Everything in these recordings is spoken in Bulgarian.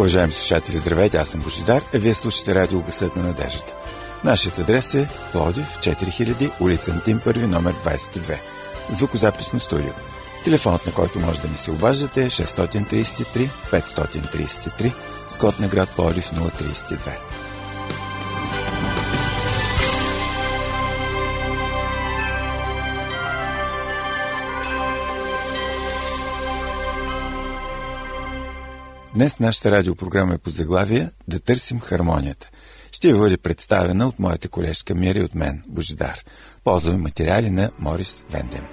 Уважаеми слушатели, здравейте, аз съм Божидар, а вие слушате Радио Гасът на Надеждата. Нашият адрес е Пловдив, 4000, улица Антим 1, номер 22, звукозаписно студио. Телефонът, на който може да ни се обаждате, е 633 533, с код на град Пловдив 032. Днес нашата радиопрограма е под заглавие «Да търсим хармонията». Ще ви бъде представена от моята колежка Мария и от мен, Божидар. Ползваме материали на Морис Венден.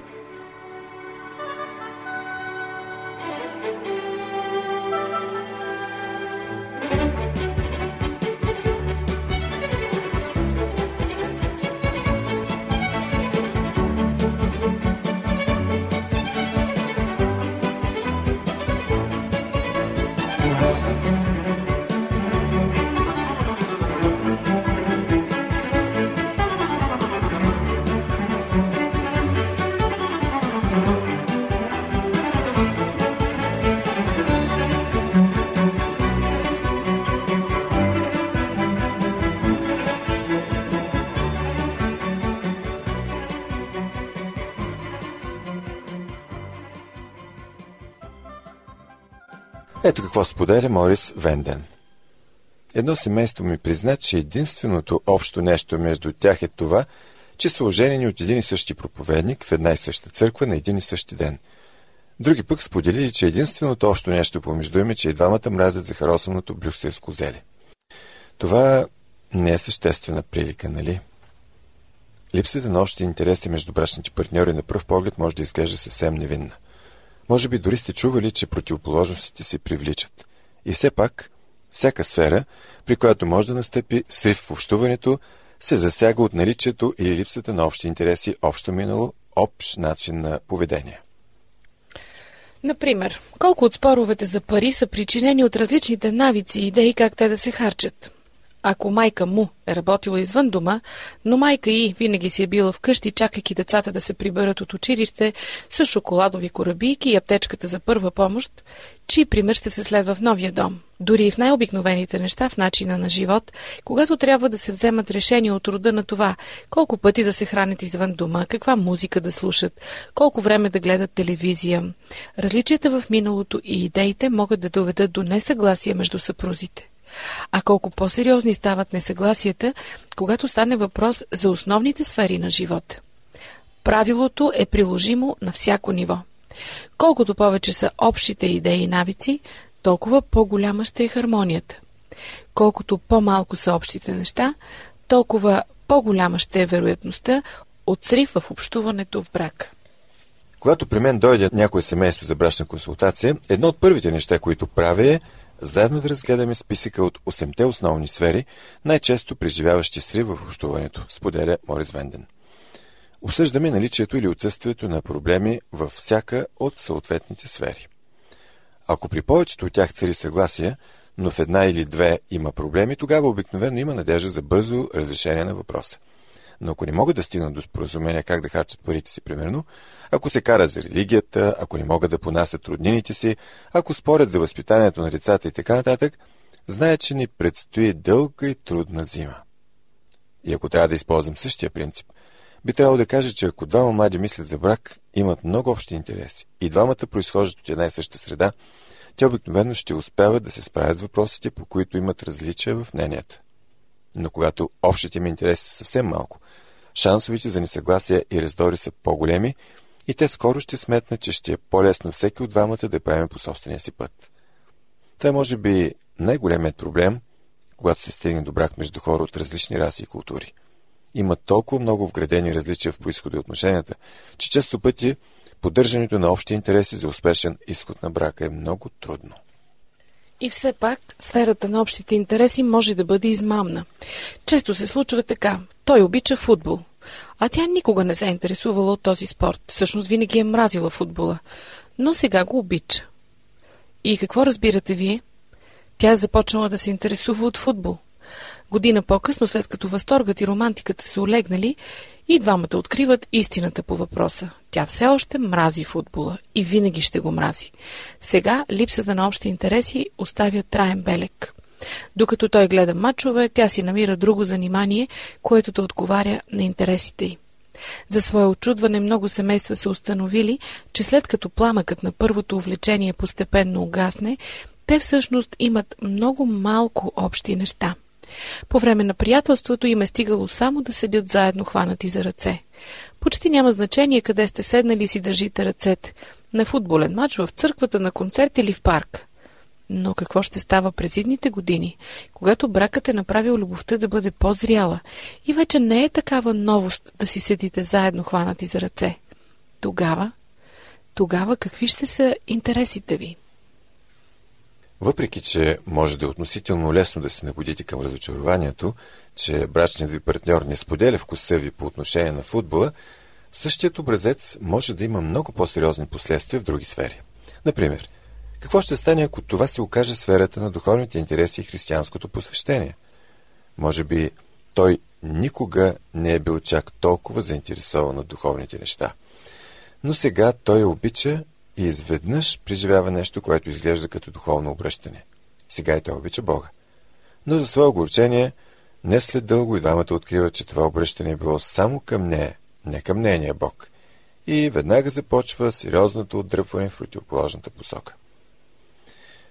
Ето какво споделя Морис Венден. Едно семейство ми призна, че единственото общо нещо между тях е това, че са оженени от един и същи проповедник в една и съща църква на един и същи ден. Други пък споделили, че единственото общо нещо помежду им е, че и двамата мразят захаросаното брюкселско зеле. Това не е съществена прилика, нали? Липсата на общи интереси между брачните партньори на пръв поглед може да изглежда съвсем невинна. Може би дори сте чували, че противоположностите се привличат. И все пак, всяка сфера, при която може да настъпи срив в общуването, се засяга от наличието или липсата на общи интереси, общо минало, общ начин на поведение. Например, колко от споровете за пари са причинени от различните навици и идеи как те да се харчат? Ако майка му е работила извън дома, но майка ѝ винаги си е била вкъщи, чакайки децата да се приберат от училище с шоколадови корабийки и аптечката за първа помощ, чий пример ще се следва в новия дом. Дори и в най-обикновените неща, в начина на живот, когато трябва да се вземат решения от рода на това, колко пъти да се хранят извън дома, каква музика да слушат, колко време да гледат телевизия. Различията в миналото и идеите могат да доведат до несъгласие между съпрузите. А колко по-сериозни стават несъгласията, когато стане въпрос за основните сфери на живота. Правилото е приложимо на всяко ниво. Колкото повече са общите идеи и навици, толкова по-голяма ще е хармонията. Колкото по-малко са общите неща, толкова по-голяма ще е вероятността от срив в общуването в брак. Когато при мен дойде някое семейство за брачна консултация, едно от първите неща, които правя е заедно да разгледаме списъка от 8-те основни сфери, най-често преживяващи срив в общуването, споделя Морис Венден. Обсъждаме наличието или отсъствието на проблеми във всяка от съответните сфери. Ако при повечето от тях цари съгласие, но в една или две има проблеми, тогава обикновено има надежда за бързо разрешение на въпроса. Но ако не могат да стигнат до споразумение как да харчат парите си, примерно, ако се кара за религията, ако не могат да понасят роднините си, ако спорят за възпитанието на децата и така нататък, знаят, че ни предстои дълга и трудна зима. И ако трябва да използвам същия принцип, би трябвало да кажа, че ако двама млади мислят за брак, имат много общи интереси и двамата произхождат от една и съща среда, те обикновено ще успяват да се справят с въпросите, по които имат различия в мненията. Но когато общите им интереси са съвсем малко, шансовете за несъгласия и раздори са по-големи и те скоро ще сметнат, че ще е по-лесно всеки от двамата да поеме по собствения си път. Това е може би най-големият проблем, когато се стигне до брак между хора от различни раси и култури. Има толкова много вградени различия в произхода и отношенията, че често пъти поддържането на общи интереси за успешен изход на брака е много трудно. И все пак, сферата на общите интереси може да бъде измамна. Често се случва така. Той обича футбол. А тя никога не се е интересувала от този спорт. Всъщност винаги е мразила футбола. Но сега го обича. И какво разбирате вие? Тя е започнала да се интересува от футбол. Година по-късно, след като възторгът и романтиката се олегнали, и двамата откриват истината по въпроса. Тя все още мрази футбола и винаги ще го мрази. Сега липсата на общи интереси оставя траен белег. Докато той гледа мачове, тя си намира друго занимание, което да отговаря на интересите й. За свое очудване много семейства са установили, че след като пламъкът на първото увлечение постепенно угасне, те всъщност имат много малко общи неща. По време на приятелството им е стигало само да седят заедно хванати за ръце. Почти няма значение къде сте седнали и си държите ръцете – на футболен мач, в църквата, на концерт или в парк. Но какво ще става през идните години, когато бракът е направил любовта да бъде по-зряла и вече не е такава новост да си седите заедно хванати за ръце? Тогава какви ще са интересите ви? Въпреки че може да е относително лесно да се нагодите към разочарованието, че брачният ви партньор не споделя вкуса ви по отношение на футбола, същият образец може да има много по-сериозни последствия в други сфери. Например, какво ще стане, ако това се окаже сферата на духовните интереси и християнското посвещение? Може би той никога не е бил чак толкова заинтересован от духовните неща. Но сега той обича и изведнъж преживява нещо, което изглежда като духовно обръщане. Сега и той обича Бога. Но за свое огорчение, не след дълго и двамата откриват, че това обръщане е било само към нея, не към нейния Бог. И веднага започва сериозното отдръпване в противоположната посока.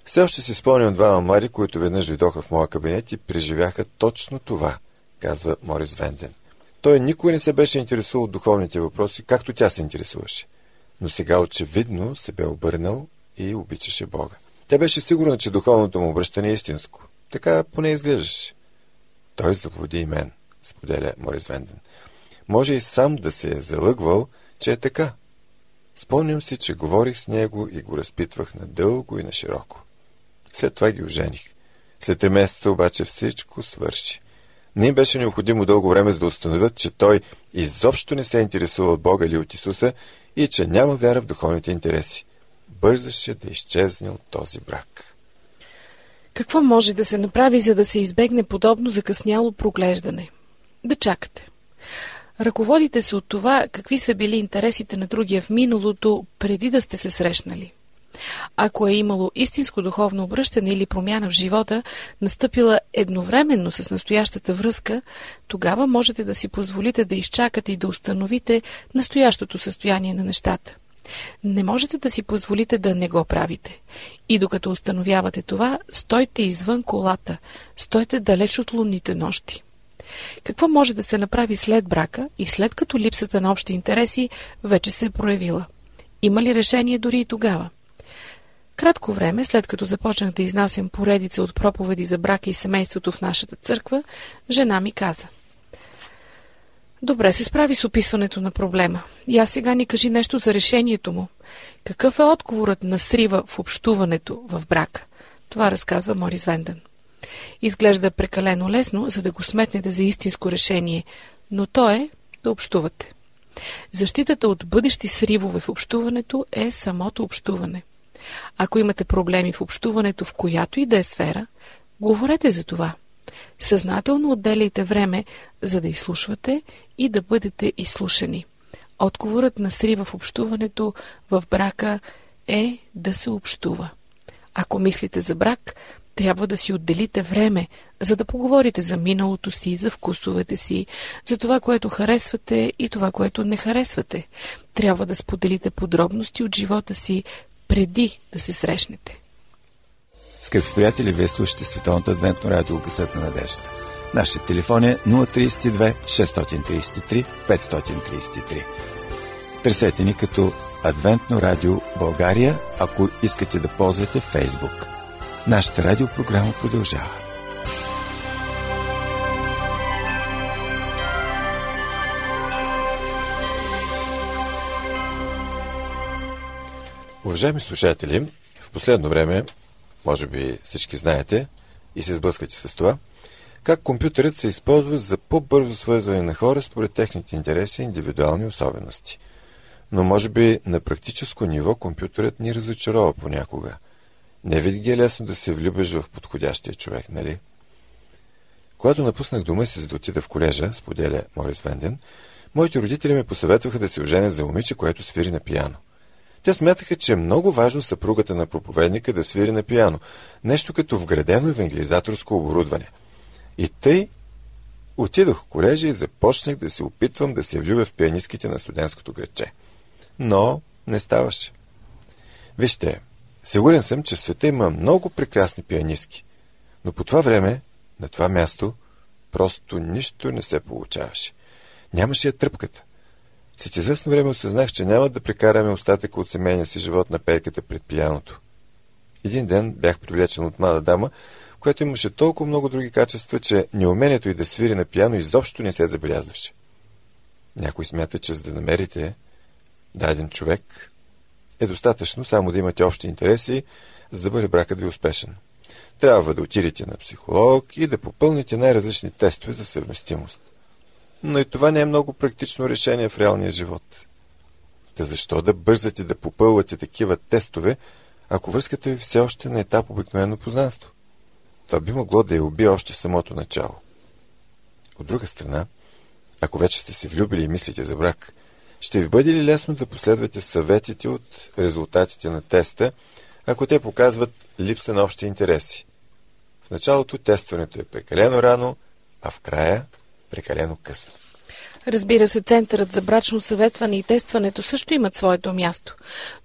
Все още си спомням двама млади, които веднъж дойдоха в моя кабинет и преживяха точно това, казва Морис Венден. Той никога не се беше интересувал от духовните въпроси, както тя се интересуваше. Но сега очевидно се бе обърнал и обичаше Бога. Тя беше сигурна, че духовното му обръщане е истинско. Така поне изглеждаше. Той заблуди и мен, споделя Морис Венден. Може и сам да се е залъгвал, че е така. Спомням си, че говорих с него и го разпитвах надълго и на широко. След това ги ожених. След 3 месеца обаче всичко свърши. Не им беше необходимо дълго време, за да установят, че той изобщо не се интересува от Бога или от Исуса и че няма вяра в духовните интереси. Бързаше да изчезне от този брак. Какво може да се направи, за да се избегне подобно закъсняло проглеждане? Да чакате. Ръководите се от това, какви са били интересите на другия в миналото, преди да сте се срещнали. Ако е имало истинско духовно обръщане или промяна в живота, настъпила едновременно с настоящата връзка, тогава можете да си позволите да изчакате и да установите настоящото състояние на нещата. Не можете да си позволите да не го правите. И докато установявате това, стойте извън колата, стойте далеч от лунните нощи. Какво може да се направи след брака и след като липсата на общи интереси вече се е проявила? Има ли решение дори и тогава? Кратко време, след като започнах да изнасям поредица от проповеди за брака и семейството в нашата църква, жена ми каза: „Добре се справи с описването на проблема. И аз сега ни кажи нещо за решението му. Какъв е отговорът на срива в общуването в брака?“ Това разказва Морис Венден. Изглежда прекалено лесно, за да го сметнете за истинско решение, но то е да общувате. Защитата от бъдещи сривове в общуването е самото общуване. Ако имате проблеми в общуването в която и да е сфера, говорете за това. Съзнателно отделяйте време, за да изслушвате и да бъдете изслушани. Отговорът на срива в общуването в брака е да се общува. Ако мислите за брак, трябва да си отделите време, за да поговорите за миналото си, за вкусовете си, за това, което харесвате и това, което не харесвате. Трябва да споделите подробности от живота си, преди да се срещнете. Скъпи приятели, вие слушате Световното адвентно радио Гасът на надежда. Нашият телефон е 032 633 533. Търсете ни като Адвентно радио България, ако искате да ползвате Фейсбук. Нашата радиопрограма продължава. Уважаеми слушатели, в последно време, може би всички знаете и се сблъсквате с това, как компютърът се използва за по-бързо свързване на хора според техните интереси и индивидуални особености. Но може би на практическо ниво компютърът ни разочарова понякога. Не винаги е лесно да се влюбиш в подходящия човек, нали? Когато напуснах дома си, за да отида в колежа, споделя Морис Венден, моите родители ме посъветваха да се оженя за момиче, което свири на пиано. Те смятаха, че е много важно съпругата на проповедника да свири на пиано, нещо като вградено евангелизаторско оборудване. И тъй отидох в колежа и започнах да се опитвам да се влюбя в пианистките на студентското градче. Но не ставаше. Вижте, сигурен съм, че в света има много прекрасни пианистки, но по това време, на това място, просто нищо не се получаваше. Нямаше я тръпката. След известно време осъзнах, че няма да прекараме остатъка от семейния си живот на пейката пред пияното. Един ден бях привлечен от млада дама, която имаше толкова много други качества, че неумението й да свири на пияно изобщо не се забелязваше. Някой смята, че за да намерите даден човек е достатъчно само да имате общи интереси, за да бъде бракът ви успешен. Трябва да отидете на психолог и да попълните най-различни тестове за съвместимост. Но и това не е много практично решение в реалния живот. Та защо да бързате да попълвате такива тестове, ако връзката ви все още на етап обикновено познанство? Това би могло да я убие още в самото начало. От друга страна, ако вече сте се влюбили и мислите за брак, ще ви бъде ли лесно да последвате съветите от резултатите на теста, ако те показват липса на общи интереси? В началото тестването е прекалено рано, а в края прекалено късно. Разбира се, Центърът за брачно съветване и тестването също имат своето място.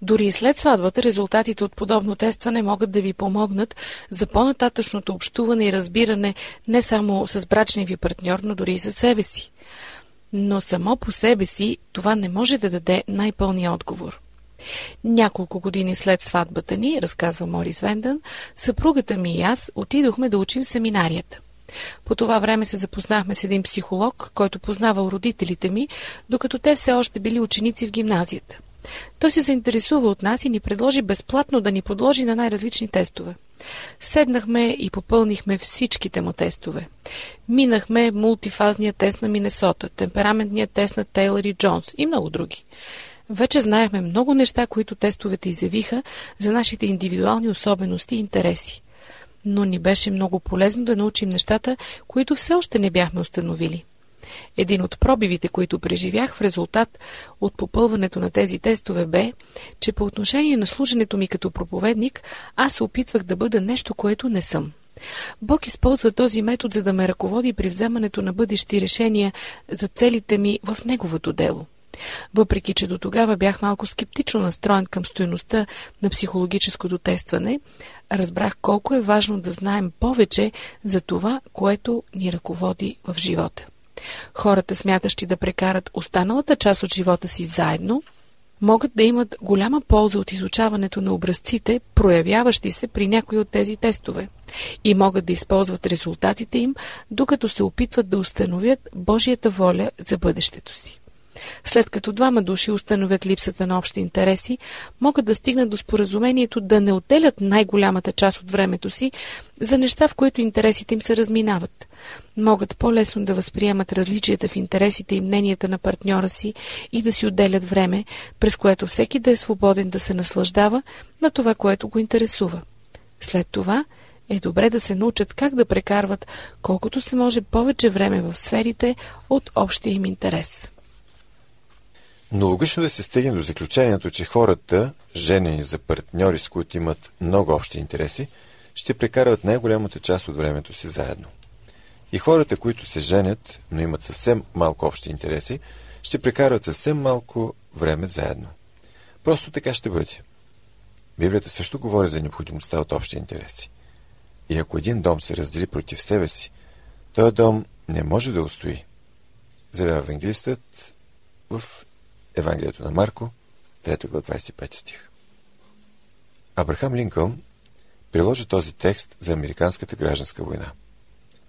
Дори и след сватбата, резултатите от подобно тестване могат да ви помогнат за по-нататъчното общуване и разбиране не само с брачния ви партньор, но дори и със себе си. Но само по себе си това не може да даде най-пълния отговор. Няколко години след сватбата ни, разказва Морис Венден, съпругата ми и аз отидохме да учим семинарията. По това време се запознахме с един психолог, който познавал родителите ми, докато те все още били ученици в гимназията. Той се заинтересува от нас и ни предложи безплатно да ни подложи на най-различни тестове. Седнахме и попълнихме всичките му тестове. Минахме мултифазния тест на Минесота, темпераментния тест на Тейлър и Джонс и много други. Вече знаехме много неща, които тестовете изявиха за нашите индивидуални особености и интереси. Но ни беше много полезно да научим нещата, които все още не бяхме установили. Един от пробивите, които преживях в резултат от попълването на тези тестове бе, че по отношение на служенето ми като проповедник, аз се опитвах да бъда нещо, което не съм. Бог използва този метод, за да ме ръководи при вземането на бъдещи решения за целите ми в Неговото дело. Въпреки, че до тогава бях малко скептично настроен към стойността на психологическото тестване, разбрах колко е важно да знаем повече за това, което ни ръководи в живота. Хората, смятащи да прекарат останалата част от живота си заедно, могат да имат голяма полза от изучаването на образците, проявяващи се при някои от тези тестове, и могат да използват резултатите им, докато се опитват да установят Божията воля за бъдещето си. След като двама души установят липсата на общи интереси, могат да стигнат до споразумението да не отделят най-голямата част от времето си за неща, в които интересите им се разминават. Могат по-лесно да възприемат различията в интересите и мненията на партньора си и да си отделят време, през което всеки да е свободен да се наслаждава на това, което го интересува. След това е добре да се научат как да прекарват колкото се може повече време в сферите от общия им интерес. Но логично да се стигне до заключението, че хората, женени за партньори, с които имат много общи интереси, ще прекарват най-голямата част от времето си заедно. И хората, които се женят, но имат съвсем малко общи интереси, ще прекарват съвсем малко време заедно. Просто така ще бъде. Библията също говори за необходимостта от общи интереси. И ако един дом се раздели против себе си, този дом не може да устои. Заявява евангелистът в Евангелието на Марко, 3 глава, 25 стих. Абрахам Линкълн приложи този текст за американската гражданска война.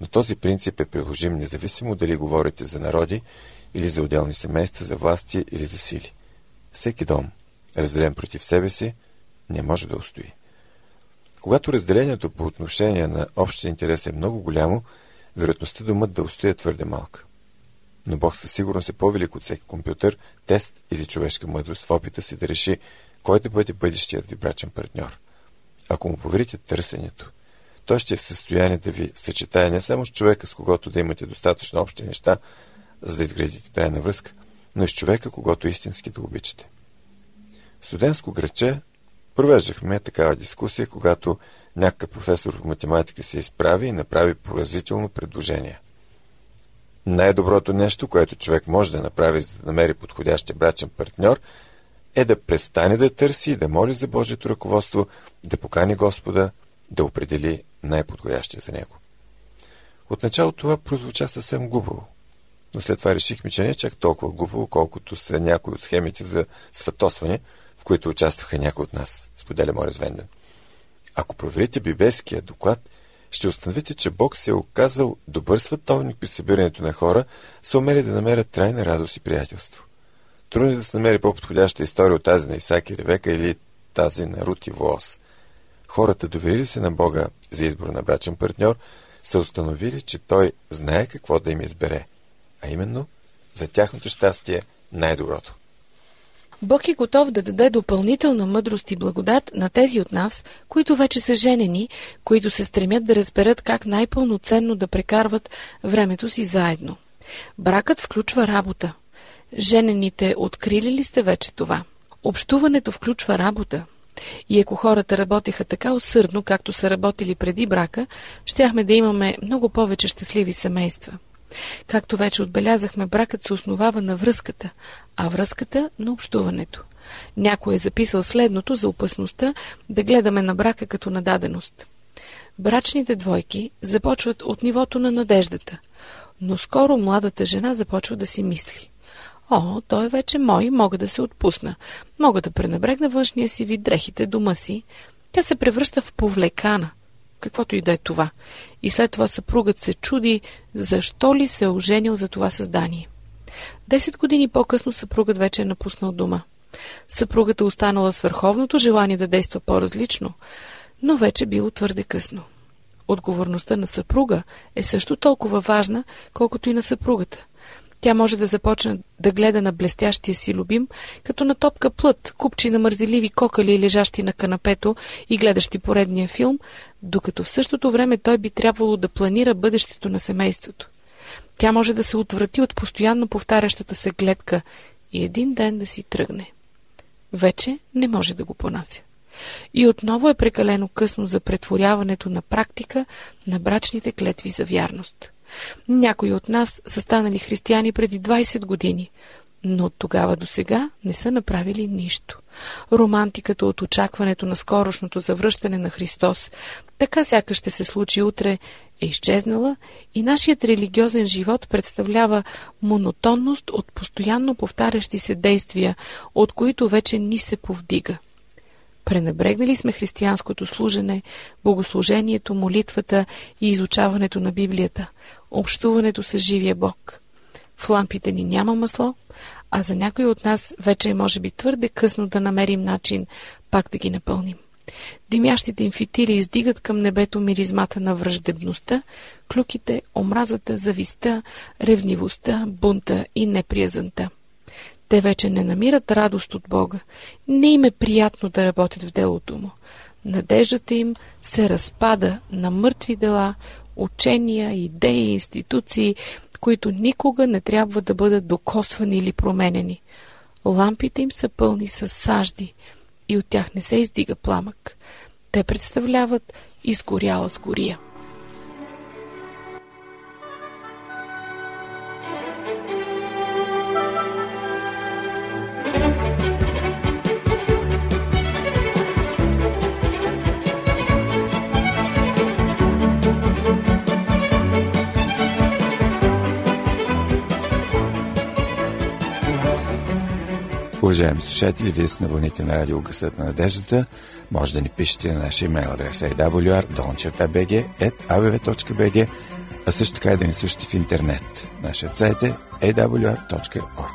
Но този принцип е приложим независимо дали говорите за народи или за отделни семейства, за власти или за сили. Всеки дом, разделен против себе си, не може да устои. Когато разделението по отношение на общия интерес е много голямо, вероятността домът да устои е твърде малка. Но Бог със сигурност е по-велик от всеки компютър, тест или човешка мъдрост в опита си да реши кой да бъде бъдещият ви брачен партньор. Ако му поверите търсенето, той ще е в състояние да ви съчетае не само с човека, с когото да имате достатъчно общи неща, за да изградите трайна връзка, но и с човека, когото истински да обичате. В студентско граче провеждахме такава дискусия, когато някакъв професор по математика се изправи и направи поразително предложение. Най-доброто нещо, което човек може да направи, за да намери подходящия брачен партньор, е да престане да търси и да моли за Божието ръководство, да покани Господа да определи най-подходящия за него. Отначало това прозвуча съвсем глупаво, но след това решихме, че не е чак толкова глупаво, колкото са някои от схемите за сватосване, в които участваха някои от нас, споделя Морис Венден. Ако проверите библейския доклад, ще установите, че Бог се е оказал добър световник при събирането на хора, са умели да намерят трайна радост и приятелство. Трудно е да се намери по-подходяща история от тази на Исаак и Ревека или тази на Рут и Вооз. Хората, доверили се на Бога за избор на брачен партньор, са установили, че Той знае какво да им избере, а именно за тяхното щастие най-доброто. Бог е готов да даде допълнителна мъдрост и благодат на тези от нас, които вече са женени, които се стремят да разберат как най-пълноценно да прекарват времето си заедно. Бракът включва работа. Женените, открили ли сте вече това? Общуването включва работа. И ако хората работеха така усърдно, както са работили преди брака, щяхме да имаме много повече щастливи семейства. Както вече отбелязахме, бракът се основава на връзката, а връзката на общуването. Някой е записал следното за опасността да гледаме на брака като на даденост. Брачните двойки започват от нивото на надеждата, но скоро младата жена започва да си мисли: «О, той е вече мой, мога да се отпусна, мога да пренебрегна външния си вид, дрехите, дома си». Тя се превръща в повлекана, каквото и да е това. И след това съпругът се чуди, защо ли се е оженил за това създание. 10 години по-късно съпругът вече е напуснал дома. Съпругата останала с върховното желание да действа по-различно, но вече било твърде късно. Отговорността на съпруга е също толкова важна, колкото и на съпругата. Тя може да започне да гледа на блестящия си любим, като на топка плът, купчи на мързеливи кокали, лежащи на канапето и гледащи поредния филм, докато в същото време той би трябвало да планира бъдещето на семейството. Тя може да се отврати от постоянно повтарящата се гледка и един ден да си тръгне. Вече не може да го понася. И отново е прекалено късно за претворяването на практика на брачните клетви за вярност. Някои от нас са станали християни преди 20 години, но от тогава до сега не са направили нищо. Романтиката от очакването на скорошното завръщане на Христос, така сякаш ще се случи утре, е изчезнала и нашият религиозен живот представлява монотонност от постоянно повтарящи се действия, от които вече ни се повдига. Пренебрегнали сме християнското служене, богослужението, молитвата и изучаването на Библията, общуването с живия Бог. В лампите ни няма масло, а за някой от нас вече е може би твърде късно да намерим начин пак да ги напълним. Димящите им фитили издигат към небето миризмата на враждебността, клюките, омразата, завистта, ревнивостта, бунта и неприязънта. Те вече не намират радост от Бога. Не им е приятно да работят в делото му. Надеждата им се разпада на мъртви дела, учения, идеи, институции, които никога не трябва да бъдат докосвани или променени. Лампите им са пълни с сажди и от тях не се издига пламък. Те представляват изгоряла сгория. Уважаеми слушатели, вие сте на вълните на Радио Гасът на Надеждата. Може да ни пишете на нашия имейл адрес awr.org, а също така и да ни слушате в интернет. Нашият сайт е awr.org.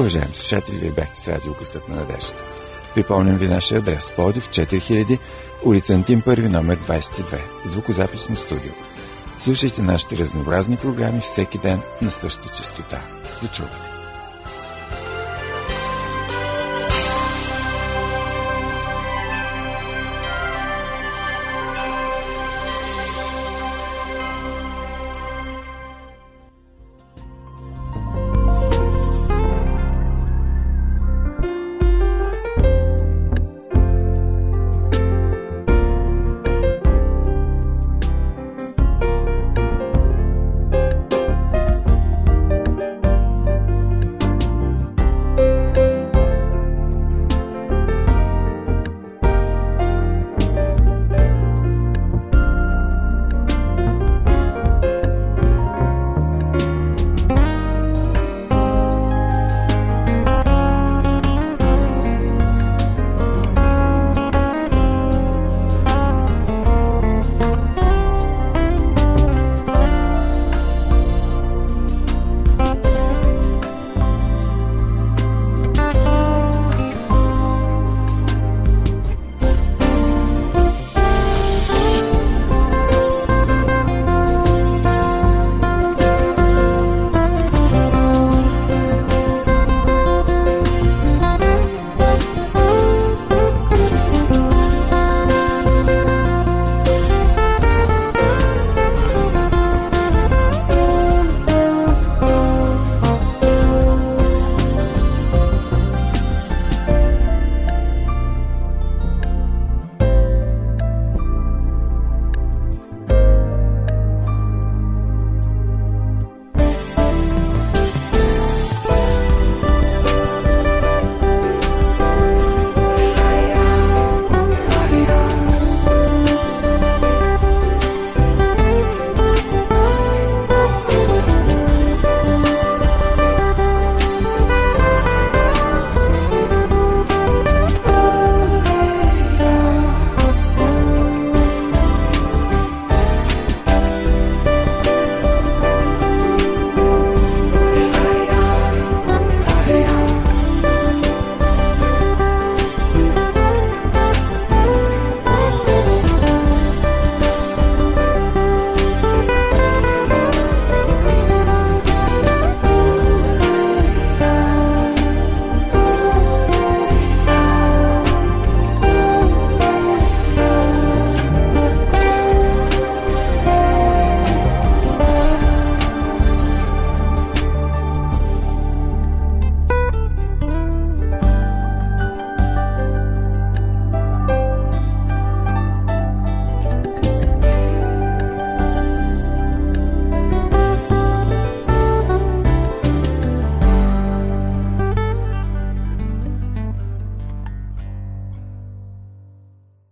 Уважаеми слушатели, вие бяхте с Радио Гасът на Надеждата. Припомням ви нашия адрес: Пловдив 4000, улица Антим 1, номер 22, звукозаписно студио. Слушайте нашите разнообразни програми всеки ден на същата честота. До чуване!